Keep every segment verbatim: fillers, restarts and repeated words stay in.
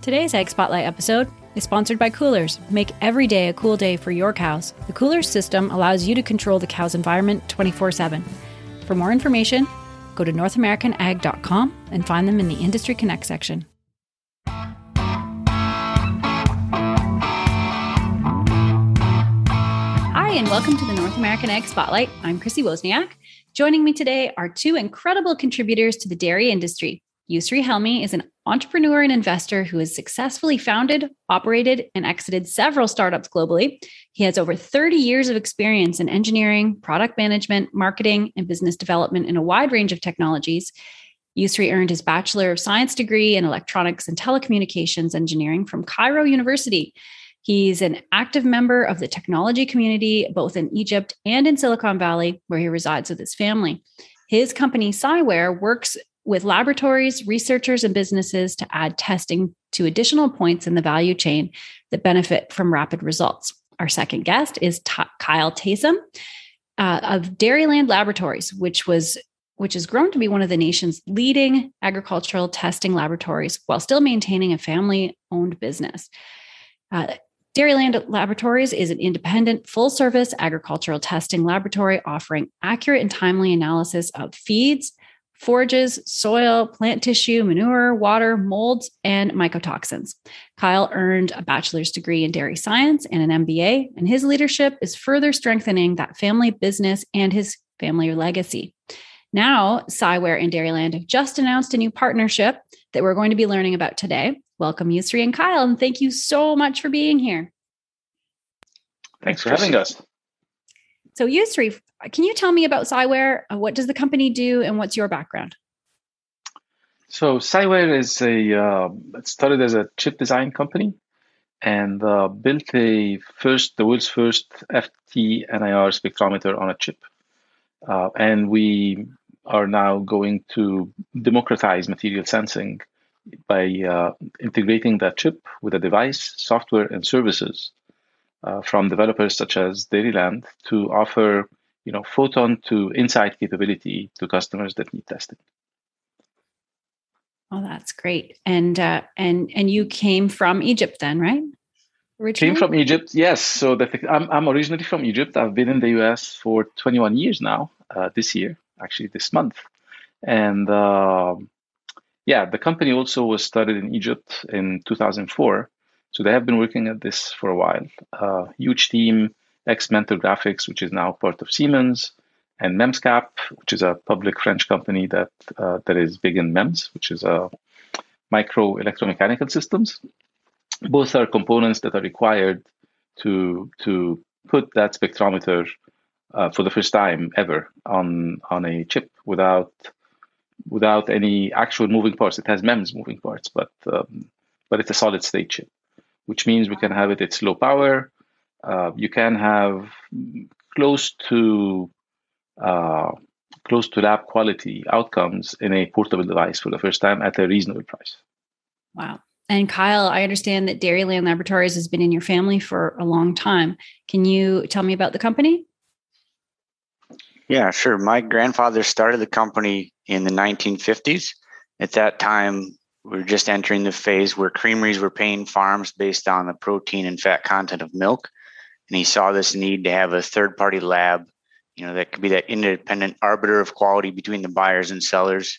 Today's Ag Spotlight episode is sponsored by Coolers. Make every day a cool day for your cows. The Coolers system allows you to control the cow's environment twenty-four seven. For more information, go to north american ag dot com and find them in the Industry Connect section. Hi, and welcome to the North American Ag Spotlight. I'm Chrissy Wozniak. Joining me today are two incredible contributors to the dairy industry. Yusri Helmi is an entrepreneur and investor who has successfully founded, operated, and exited several startups globally. He has over thirty years of experience in engineering, product management, marketing, and business development in a wide range of technologies. Yusri earned his Bachelor of Science degree in Electronics and Telecommunications Engineering from Cairo University. He's an active member of the technology community, both in Egypt and in Silicon Valley, where he resides with his family. His company, SciWare, works with laboratories, researchers, and businesses to add testing to additional points in the value chain that benefit from rapid results. Our second guest is T- Kyle Taysom uh, of Dairyland Laboratories, which was which has grown to be one of the nation's leading agricultural testing laboratories while still maintaining a family-owned business. Uh, Dairyland Laboratories is an independent, full-service agricultural testing laboratory offering accurate and timely analysis of feeds, forages, soil, plant tissue, manure, water, molds, and mycotoxins. Kyle earned a bachelor's degree in dairy science and an M B A, and his leadership is further strengthening that family business and his family legacy. Now, SciWare and Dairyland have just announced a new partnership that we're going to be learning about today. Welcome, Yusri and Kyle, and thank you so much for being here. Thanks for having us. So Yusri, can you tell me about SciWare? What does the company do, and what's your background? So SciWare is a uh, it started as a chip design company, and uh, built a first the world's first F T N I R spectrometer on a chip, uh, and we are now going to democratize material sensing by uh, integrating that chip with a device, software, and services. Uh, from developers such as Dairyland to offer, you know, photon to insight capability to customers that need testing. Oh, that's great! And uh, and and you came from Egypt then, right? Originally? Came from Egypt, yes. So the, I'm I'm originally from Egypt. I've been in the U S for twenty-one years now. Uh, this year, actually, this month, and uh, yeah, the company also was started in Egypt in two thousand four. So they have been working at this for a while. Uh, huge team, ex-Mentor Graphics, which is now part of Siemens, and Memscap, which is a public French company that uh, that is big in MEMS, which is a micro electromechanical systems. Both are components that are required to to put that spectrometer uh, for the first time ever on on a chip without without any actual moving parts. It has MEMS moving parts, but um, but it's a solid state chip, which means we can have it at slow power. Uh, you can have close to uh, close to lab quality outcomes in a portable device for the first time at a reasonable price. Wow. And Kyle, I understand that Dairyland Laboratories has been in your family for a long time. Can you tell me about the company? Yeah, sure. My grandfather started the company in the nineteen fifties. At that time, we're just entering the phase where creameries were paying farms based on the protein and fat content of milk. And he saw this need to have a third-party lab, you know, that could be that independent arbiter of quality between the buyers and sellers.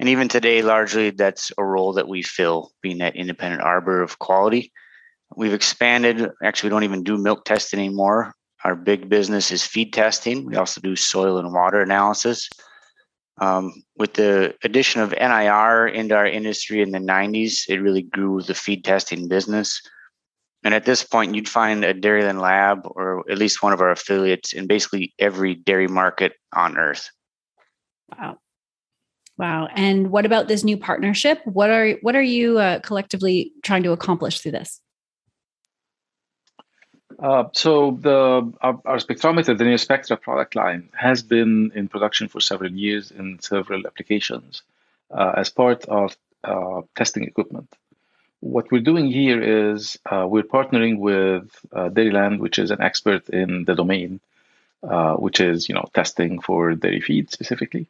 And even today, largely, that's a role that we fill, being that independent arbiter of quality. We've expanded. Actually, we don't even do milk testing anymore. Our big business is feed testing. We also do soil and water analysis. Um, with the addition of N I R into our industry in the nineties, it really grew the feed testing business. And at this point, you'd find a Dairyland lab or at least one of our affiliates in basically every dairy market on earth. Wow. Wow. And what about this new partnership? What are what are you uh, collectively trying to accomplish through this? Uh, so the our, our spectrometer, the Neospectra product line, has been in production for several years in several applications uh, as part of uh, testing equipment. What we're doing here is uh, we're partnering with uh, Dairyland, which is an expert in the domain, uh, which is, you know, testing for dairy feed specifically.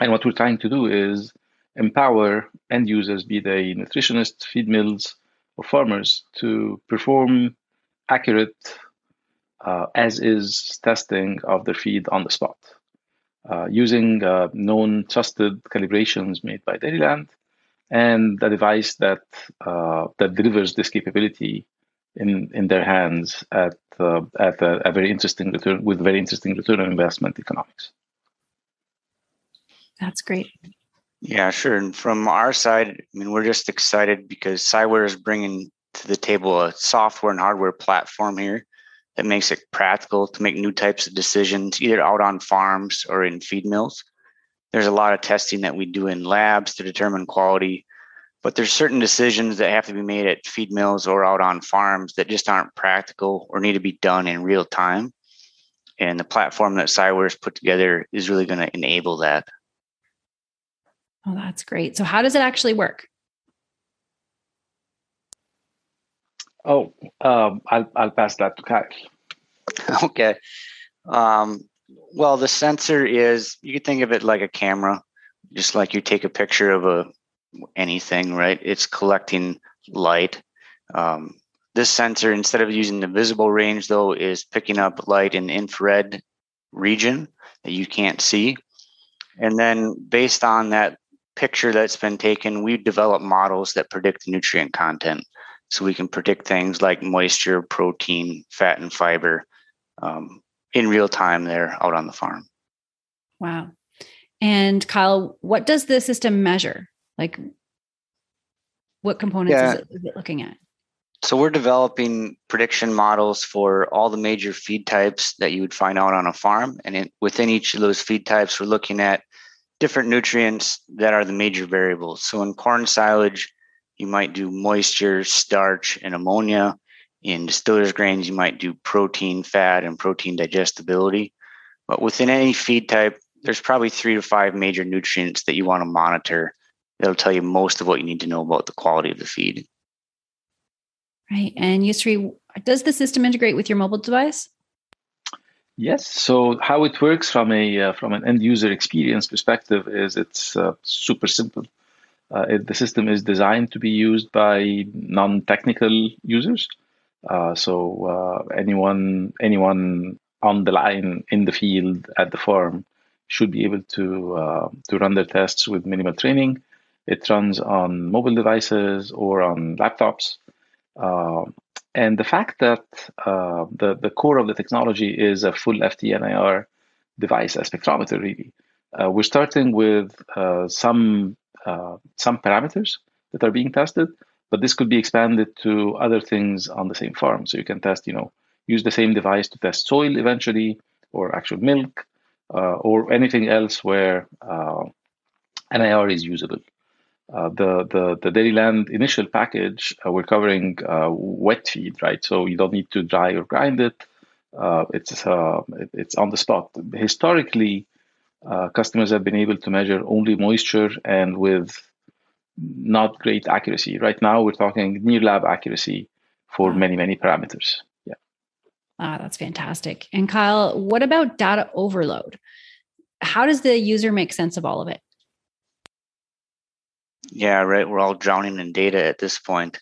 And what we're trying to do is empower end users, be they nutritionists, feed mills, or farmers, to perform accurate uh, as-is testing of their feed on the spot, uh, using uh, known trusted calibrations made by Dairyland, and a device that uh, that delivers this capability in in their hands at uh, at a, a very interesting return with very interesting return on investment economics. That's great. Yeah, sure. And from our side, I mean, we're just excited because SciWare is bringing to the table a software and hardware platform here that makes it practical to make new types of decisions, either out on farms or in feed mills. There's a lot of testing that we do in labs to determine quality, but there's certain decisions that have to be made at feed mills or out on farms that just aren't practical or need to be done in real time. And the platform that SciWare has put together is really going to enable that. Oh, that's great. So how does it actually work? Oh, um, I'll, I'll pass that to Kyle. Okay. Um, well, the sensor is, you can think of it like a camera, just like you take a picture of a anything, right? It's collecting light. Um, this sensor, instead of using the visible range, though, is picking up light in the infrared region that you can't see. And then based on that picture that's been taken, we develop models that predict nutrient content. So we can predict things like moisture, protein, fat, and fiber um, in real time there out on the farm. Wow. And Kyle, what does the system measure? Like what components yeah. is, it, is it looking at? So we're developing prediction models for all the major feed types that you would find out on a farm. And it, within each of those feed types, we're looking at different nutrients that are the major variables. So in corn silage, you might do moisture, starch, and ammonia. In distillers grains, you might do protein, fat, and protein digestibility. But within any feed type, there's probably three to five major nutrients that you want to monitor. That'll tell you most of what you need to know about the quality of the feed. Right. And Yusri, does the system integrate with your mobile device? Yes. So how it works from a uh, from an end user experience perspective is it's uh, super simple. Uh, it, the system is designed to be used by non-technical users. Uh, so uh, anyone anyone on the line in the field at the farm should be able to uh, to run their tests with minimal training. It runs on mobile devices or on laptops. Uh, and the fact that uh, the, the core of the technology is a full F T N I R device, a spectrometer, really. Uh, we're starting with uh, some uh, some parameters that are being tested, but this could be expanded to other things on the same farm. So you can test, you know, use the same device to test soil eventually, or actual milk, uh, or anything else where uh, N I R is usable. Uh, the, the, the Dairyland initial package, uh, we're covering uh, wet feed, right? So you don't need to dry or grind it. Uh, it's, uh, it, it's on the spot. Historically, uh, customers have been able to measure only moisture and with not great accuracy. Right now, we're talking near lab accuracy for many, many parameters. Yeah. Ah, that's fantastic. And Kyle, what about data overload? How does the user make sense of all of it? Yeah, right. We're all drowning in data at this point.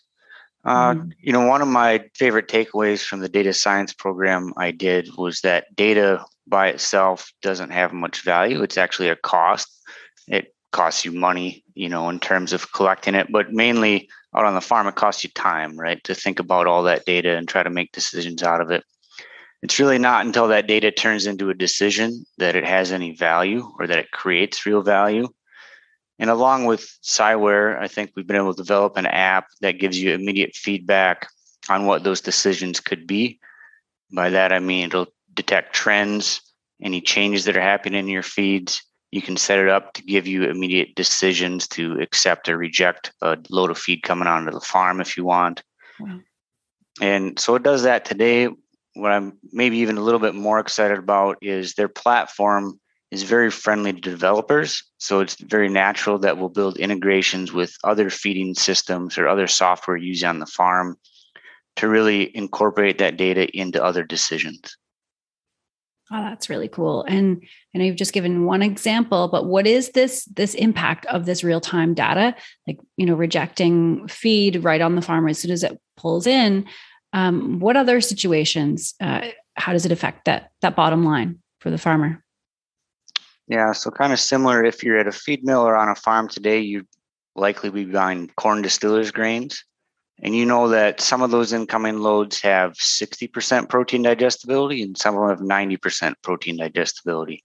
Uh, mm-hmm. You know, one of my favorite takeaways from the data science program I did was that data by itself doesn't have much value. It's actually a cost. It costs you money, you know, in terms of collecting it, but mainly out on the farm, it costs you time, right, to think about all that data and try to make decisions out of it. It's really not until that data turns into a decision that it has any value or that it creates real value. And along with SciWare, I think we've been able to develop an app that gives you immediate feedback on what those decisions could be. By that, I mean, it'll detect trends, any changes that are happening in your feeds. You can set it up to give you immediate decisions to accept or reject a load of feed coming onto the farm if you want. Wow. And so it does that today. What I'm maybe even a little bit more excited about is their platform is very friendly to developers. So it's very natural that we'll build integrations with other feeding systems or other software used on the farm to really incorporate that data into other decisions. Oh, that's really cool. And I know you've just given one example, but what is this, this impact of this real-time data? Like, you know, rejecting feed right on the farmer as soon as it pulls in. Um, what other situations, uh, how does it affect that, that bottom line for the farmer? Yeah. So kind of similar, if you're at a feed mill or on a farm today, you'd likely be buying corn distillers grains. And you know that some of those incoming loads have sixty percent protein digestibility and some of them have ninety percent protein digestibility.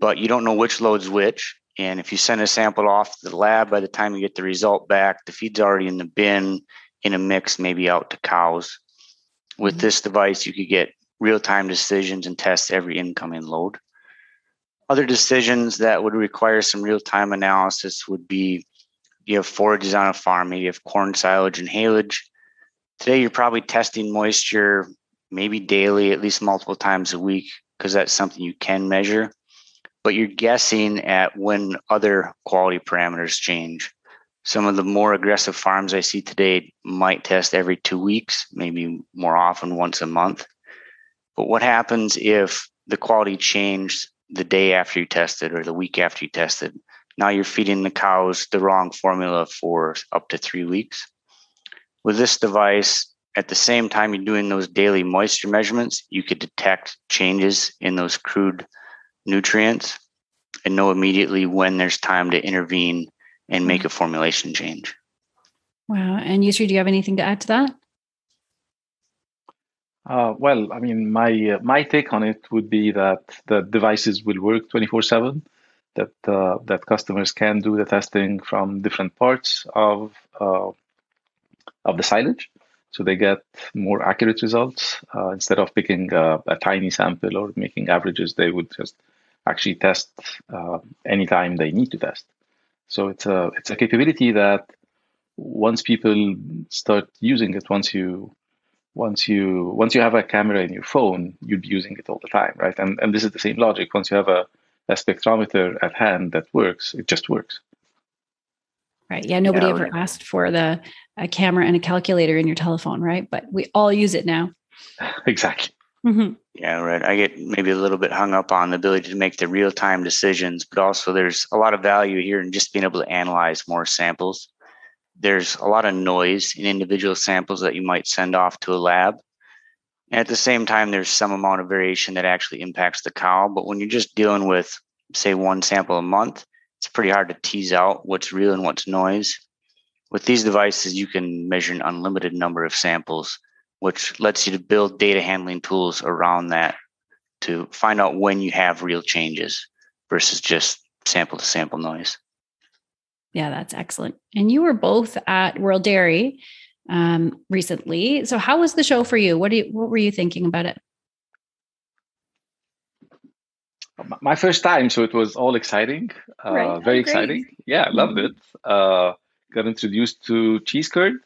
But you don't know which load's which. And if you send a sample off to the lab, by the time you get the result back, the feed's already in the bin, in a mix, maybe out to cows. With mm-hmm. this device, you could get real-time decisions and test every incoming load. Other decisions that would require some real-time analysis would be, you have forages on a farm, maybe you have corn silage and haylage. Today, you're probably testing moisture, maybe daily, at least multiple times a week, because that's something you can measure. But you're guessing at when other quality parameters change. Some of the more aggressive farms I see today might test every two weeks, maybe more often once a month. But what happens if the quality changed the day after you tested or the week after you tested? Now you're feeding the cows the wrong formula for up to three weeks. With this device, at the same time you're doing those daily moisture measurements, you could detect changes in those crude nutrients and know immediately when there's time to intervene and make a formulation change. Wow. And Yusri, do you have anything to add to that? Uh, well, I mean, my uh, my take on it would be that the devices will work twenty-four seven. That uh, that customers can do the testing from different parts of uh, of the silage, so they get more accurate results uh, instead of picking a, a tiny sample or making averages. They would just actually test uh, anytime they need to test. So it's a it's a capability that once people start using it, once you once you once you have a camera in your phone, you'd be using it all the time, right? And and this is the same logic. Once you have a a spectrometer at hand that works, it just works. Right. Yeah. Nobody yeah, ever yeah. asked for the a camera and a calculator in your telephone, right? But we all use it now. Exactly. Mm-hmm. Yeah. Right. I get maybe a little bit hung up on the ability to make the real-time decisions, but also there's a lot of value here in just being able to analyze more samples. There's a lot of noise in individual samples that you might send off to a lab. And at the same time, there's some amount of variation that actually impacts the cow. But when you're just dealing with, say, one sample a month, it's pretty hard to tease out what's real and what's noise. With these devices, you can measure an unlimited number of samples, which lets you to build data handling tools around that to find out when you have real changes versus just sample-to-sample noise. Yeah, that's excellent. And you were both at World Dairy Um, recently. So how was the show for you? What do you, what were you thinking about it? My first time. So it was all exciting, uh, right. very oh, exciting. Yeah. I loved it. Uh, got introduced to cheese curd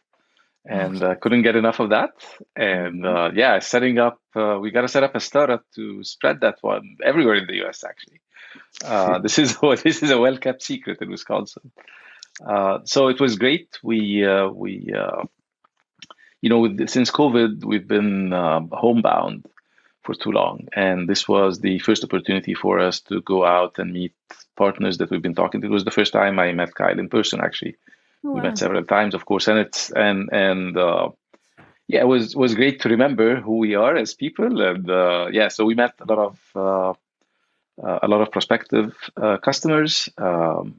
and uh, couldn't get enough of that. And uh, yeah, setting up, uh, we got to set up a startup to spread that one everywhere in the U S actually. Uh, this is, this is a well-kept secret in Wisconsin. Uh, so it was great. We, uh, we, uh, You know, with, since COVID, we've been uh, homebound for too long. And this was the first opportunity for us to go out and meet partners that we've been talking to. It was the first time I met Kyle in person, actually. Wow. We met several times, of course. And it's and and uh, yeah, it was, was great to remember who we are as people. And uh, yeah, so we met a lot of uh, uh, a lot of prospective uh, customers, um,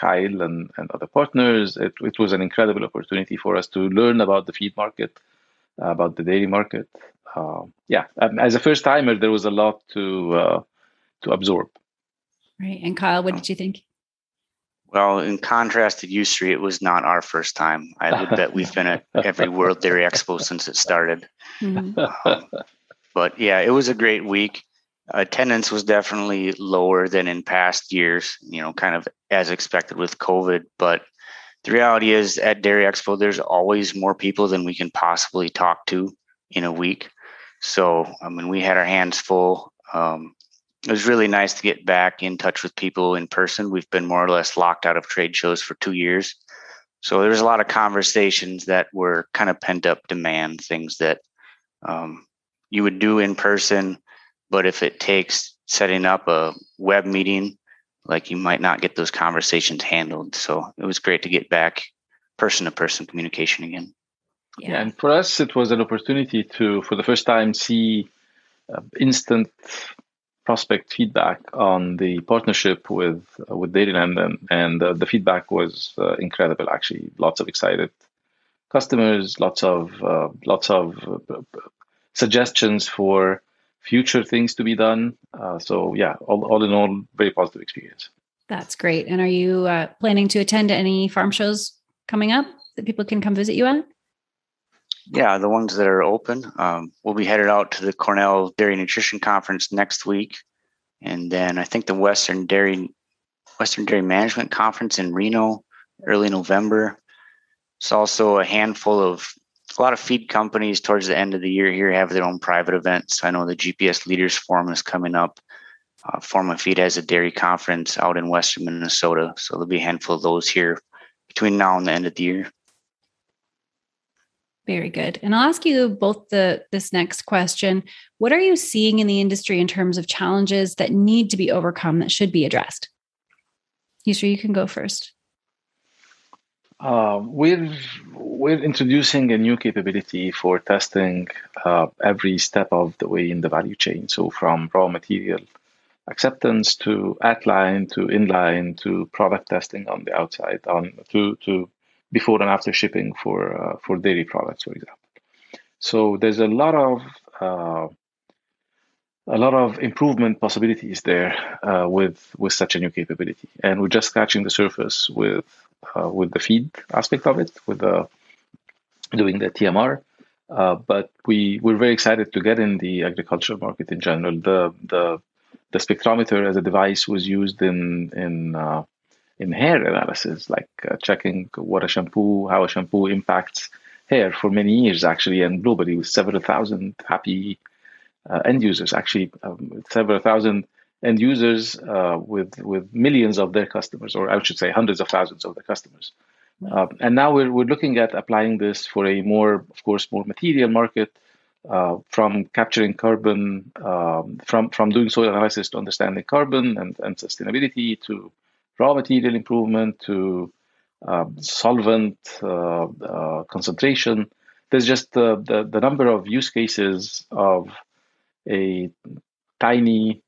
Kyle and, and other partners. It, it was an incredible opportunity for us to learn about the feed market, about the dairy market. Uh, yeah, um, as a first timer, there was a lot to uh, to absorb. Right. And Kyle, what did you think? Well, in contrast to Yusri, it was not our first time. I would bet we've been at every World Dairy Expo since it started. Mm-hmm. Um, but yeah, it was a great week. Attendance was definitely lower than in past years, you know, kind of as expected with COVID. But the reality is at Dairy Expo, there's always more people than we can possibly talk to in a week. So, I mean, we had our hands full. Um, it was really nice to get back in touch with people in person. We've been more or less locked out of trade shows for two years. So there was a lot of conversations that were kind of pent up demand, things that um, you would do in person But if it takes setting up a web meeting, like, you might not get those conversations handled. So it was great to get back person-to-person communication again. Yeah. yeah, and for us, it was an opportunity to, for the first time, see uh, instant prospect feedback on the partnership with uh, with Dairyland, and, and uh, the feedback was uh, incredible. Actually, lots of excited customers, lots of uh, lots of uh, suggestions for future things to be done. Uh, so yeah, all, all in all, very positive experience. That's great. And are you uh, planning to attend any farm shows coming up that people can come visit you at? Yeah, the ones that are open. Um, we'll be headed out to the Cornell Dairy Nutrition Conference next week. And then I think the Western Dairy Western Dairy Management Conference in Reno, early November. It's also a handful of, a lot of feed companies towards the end of the year here have their own private events. I know the G P S Leaders Forum is coming up. Uh, Form-A-Feed has a dairy conference out in Western Minnesota. So there'll be a handful of those here between now and the end of the year. Very good. And I'll ask you both the this next question. What are you seeing in the industry in terms of challenges that need to be overcome, that should be addressed? Yusri, you can go first. Uh, we're, we're introducing a new capability for testing uh, every step of the way in the value chain. So from raw material acceptance to at-line to in-line to product testing on the outside on to to before and after shipping for uh, for dairy products, for example. So there's a lot of uh, a lot of improvement possibilities there uh, with with such a new capability, and we're just scratching the surface with uh, with the feed aspect of it, with the, doing the T M R. Uh, but we we're very excited to get in the agricultural market in general. The the the spectrometer as a device was used in in uh, in hair analysis, like uh, checking what a shampoo, how a shampoo impacts hair for many years, actually, and globally with several thousand happy uh, end users, actually um, several thousand end users uh, with with millions of their customers, or I should say hundreds of thousands of their customers. Uh, and now we're, we're looking at applying this for a more, of course, more material market, uh, from capturing carbon, um, from, from doing soil analysis to understanding carbon and, and sustainability, to raw material improvement, to uh, solvent uh, uh, concentration. There's just uh, the, the number of use cases of a tiny,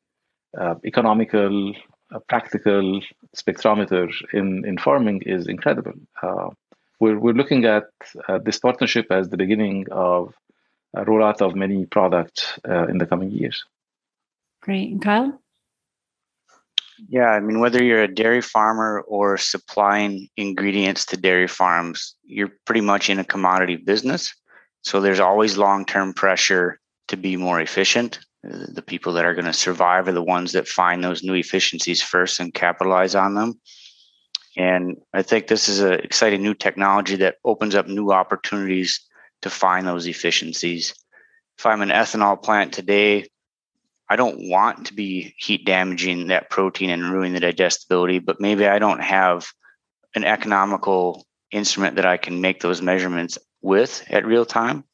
uh, economical, uh, practical spectrometer in, in farming is incredible. Uh, we're, we're looking at uh, this partnership as the beginning of a rollout of many products uh, in the coming years. Great. And Kyle? Yeah, I mean, whether you're a dairy farmer or supplying ingredients to dairy farms, you're pretty much in a commodity business. So there's always long-term pressure to be more efficient. The people that are going to survive are the ones that find those new efficiencies first and capitalize on them. And I think this is an exciting new technology that opens up new opportunities to find those efficiencies. If I'm an ethanol plant today, I don't want to be heat damaging that protein and ruin the digestibility, but maybe I don't have an economical instrument that I can make those measurements with at real time.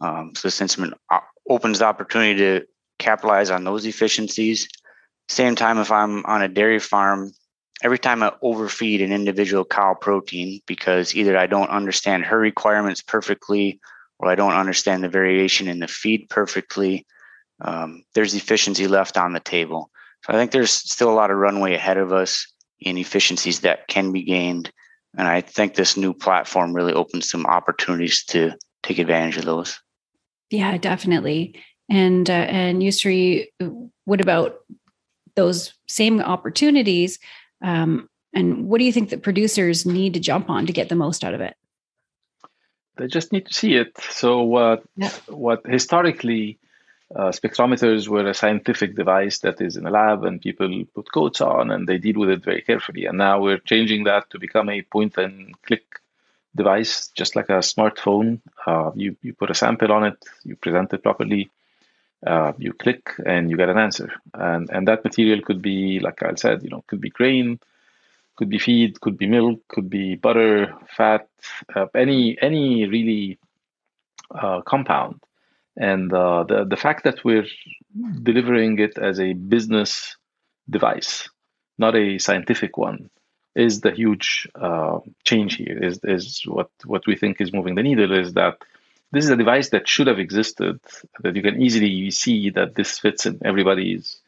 Um, so this instrument op- opens the opportunity to capitalize on those efficiencies. Same time, if I'm on a dairy farm, every time I overfeed an individual cow protein because either I don't understand her requirements perfectly or I don't understand the variation in the feed perfectly, Um, there's efficiency left on the table. So I think there's still a lot of runway ahead of us in efficiencies that can be gained. And I think this new platform really opens some opportunities to take advantage of those. Yeah, definitely. And, uh, and Yusri, what about those same opportunities? Um, and what do you think that producers need to jump on to get the most out of it? They just need to see it. So what, yeah. what historically, Uh, spectrometers were a scientific device that is in a lab and people put coats on and they deal with it very carefully. And now we're changing that to become a point and click device, just like a smartphone. Uh, you, you put a sample on it, you present it properly, uh, you click and you get an answer. And, and that material could be, like Kyle said, you know, could be grain, could be feed, could be milk, could be butter, fat, uh, any, any really uh, compound. And uh, the, the fact that we're delivering it as a business device, not a scientific one, is the huge uh, change here, is, is what, what we think is moving the needle, is that this is a device that should have existed, that you can easily see that this fits in everybody's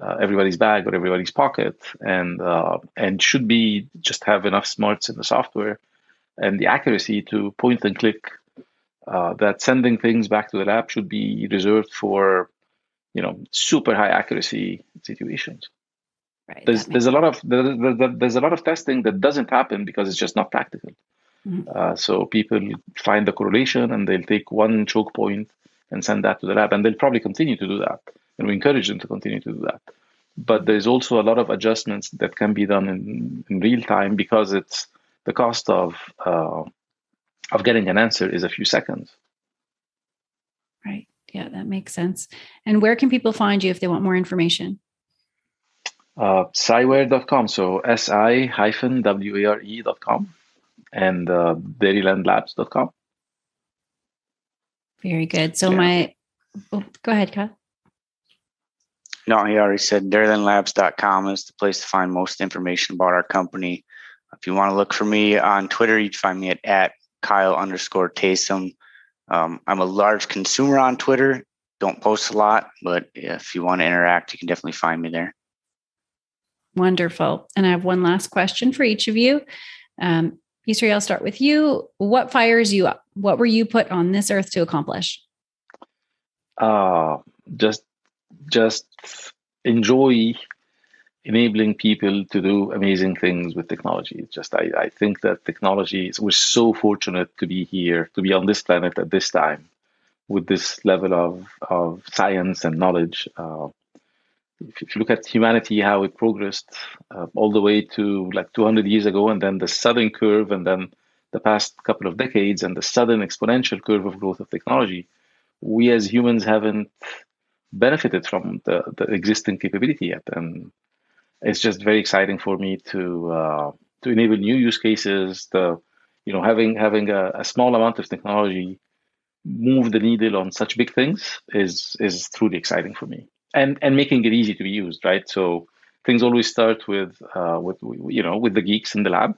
uh, everybody's bag or everybody's pocket, and uh, and should be just have enough smarts in the software and the accuracy to point and click, uh, that sending things back to the lab should be reserved for, you know, super high accuracy situations. Right, there's there's sense. a lot of there's, there's a lot of testing that doesn't happen because it's just not practical. Mm-hmm. Uh, so people find the correlation and they'll take one choke point and send that to the lab, and they'll probably continue to do that. And we encourage them to continue to do that. But there's also a lot of adjustments that can be done in, in real time, because it's the cost of uh, of getting an answer is a few seconds. Right. Yeah, that makes sense. And where can people find you if they want more information? Uh, SciWare dot com, so S I W A R E dot com, and uh, Dairyland Labs dot com. Very good. So yeah. my, oh, go ahead, Kyle. No, he already said Dairyland Labs dot com is the place to find most information about our company. If you want to look for me on Twitter, you can find me at, at Kyle underscore Taysom. Um, I'm a large consumer on Twitter. Don't post a lot, but if you want to interact, you can definitely find me there. Wonderful. And I have one last question for each of you. Um, Yusri, I'll start with you. What fires you up? What were you put on this earth to accomplish? Uh, just, just enjoy enabling people to do amazing things with technology. It's just, I, I think that technology is, we're so fortunate to be here, to be on this planet at this time with this level of, of science and knowledge. Uh, If you look at humanity, how it progressed uh, all the way to like two hundred years ago, and then the sudden curve, and then the past couple of decades, and the sudden exponential curve of growth of technology, we as humans haven't benefited from the, the existing capability yet. And it's just very exciting for me to uh, to enable new use cases, the, you know, having having a, a small amount of technology move the needle on such big things is is truly exciting for me. And and making it easy to be used, right? So things always start with uh, with you know with the geeks in the lab,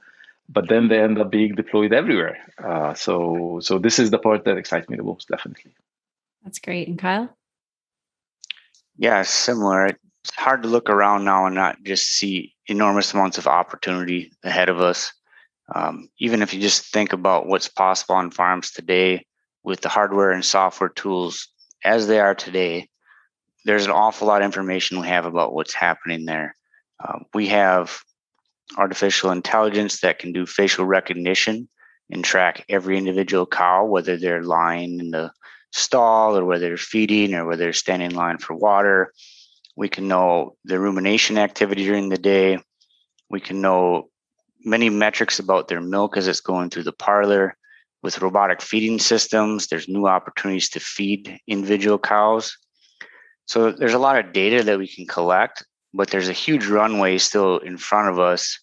but then they end up being deployed everywhere. Uh, so so this is the part that excites me the most, definitely. That's great. And Kyle? Yeah, similar. It's hard to look around now and not just see enormous amounts of opportunity ahead of us. Um, even if you just think about what's possible on farms today with the hardware and software tools as they are today. There's an awful lot of information we have about what's happening there. Uh, we have artificial intelligence that can do facial recognition and track every individual cow, whether they're lying in the stall or whether they're feeding or whether they're standing in line for water. We can know their rumination activity during the day. We can know many metrics about their milk as it's going through the parlor. With robotic feeding systems, there's new opportunities to feed individual cows. So there's a lot of data that we can collect, but there's a huge runway still in front of us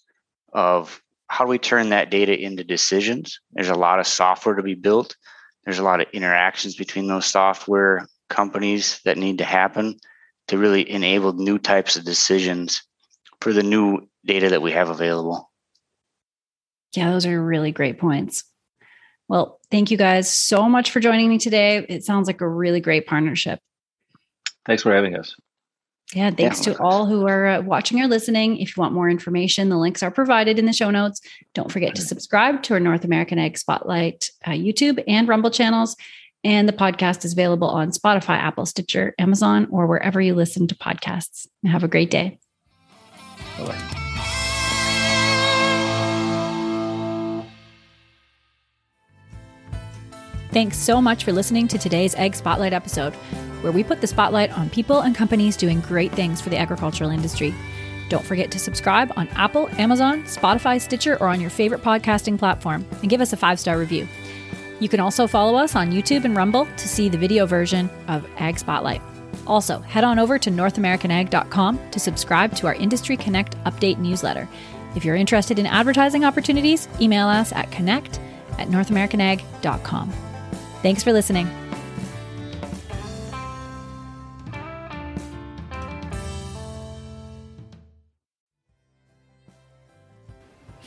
of how do we turn that data into decisions. There's a lot of software to be built. There's a lot of interactions between those software companies that need to happen to really enable new types of decisions for the new data that we have available. Yeah, those are really great points. Well, thank you guys so much for joining me today. It sounds like a really great partnership. Thanks for having us. Yeah, thanks yeah, to all who are uh, watching or listening. If you want more information, the links are provided in the show notes. Don't forget to subscribe to our North American Egg Spotlight uh, YouTube and Rumble channels. And the podcast is available on Spotify, Apple, Stitcher, Amazon, or wherever you listen to podcasts. And have a great day. Bye-bye. Thanks so much for listening to today's Egg Spotlight episode, where we put the spotlight on people and companies doing great things for the agricultural industry. Don't forget to subscribe on Apple, Amazon, Spotify, Stitcher, or on your favorite podcasting platform, and give us a five-star review. You can also follow us on YouTube and Rumble to see the video version of Ag Spotlight. Also, head on over to north american ag dot com to subscribe to our Industry Connect update newsletter. If you're interested in advertising opportunities, email us at connect at north american ag dot com. Thanks for listening.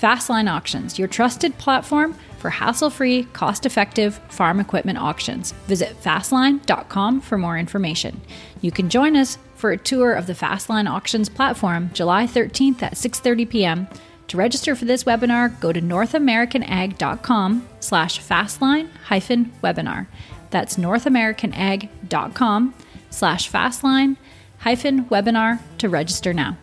Fastline Auctions, your trusted platform for hassle-free, cost-effective farm equipment auctions. Visit fastline dot com for more information. You can join us for a tour of the Fastline Auctions platform July thirteenth at six thirty p.m. To register for this webinar, go to northamericanag.com slash fastline hyphen webinar. That's northamericanag.com slash fastline hyphen webinar to register now.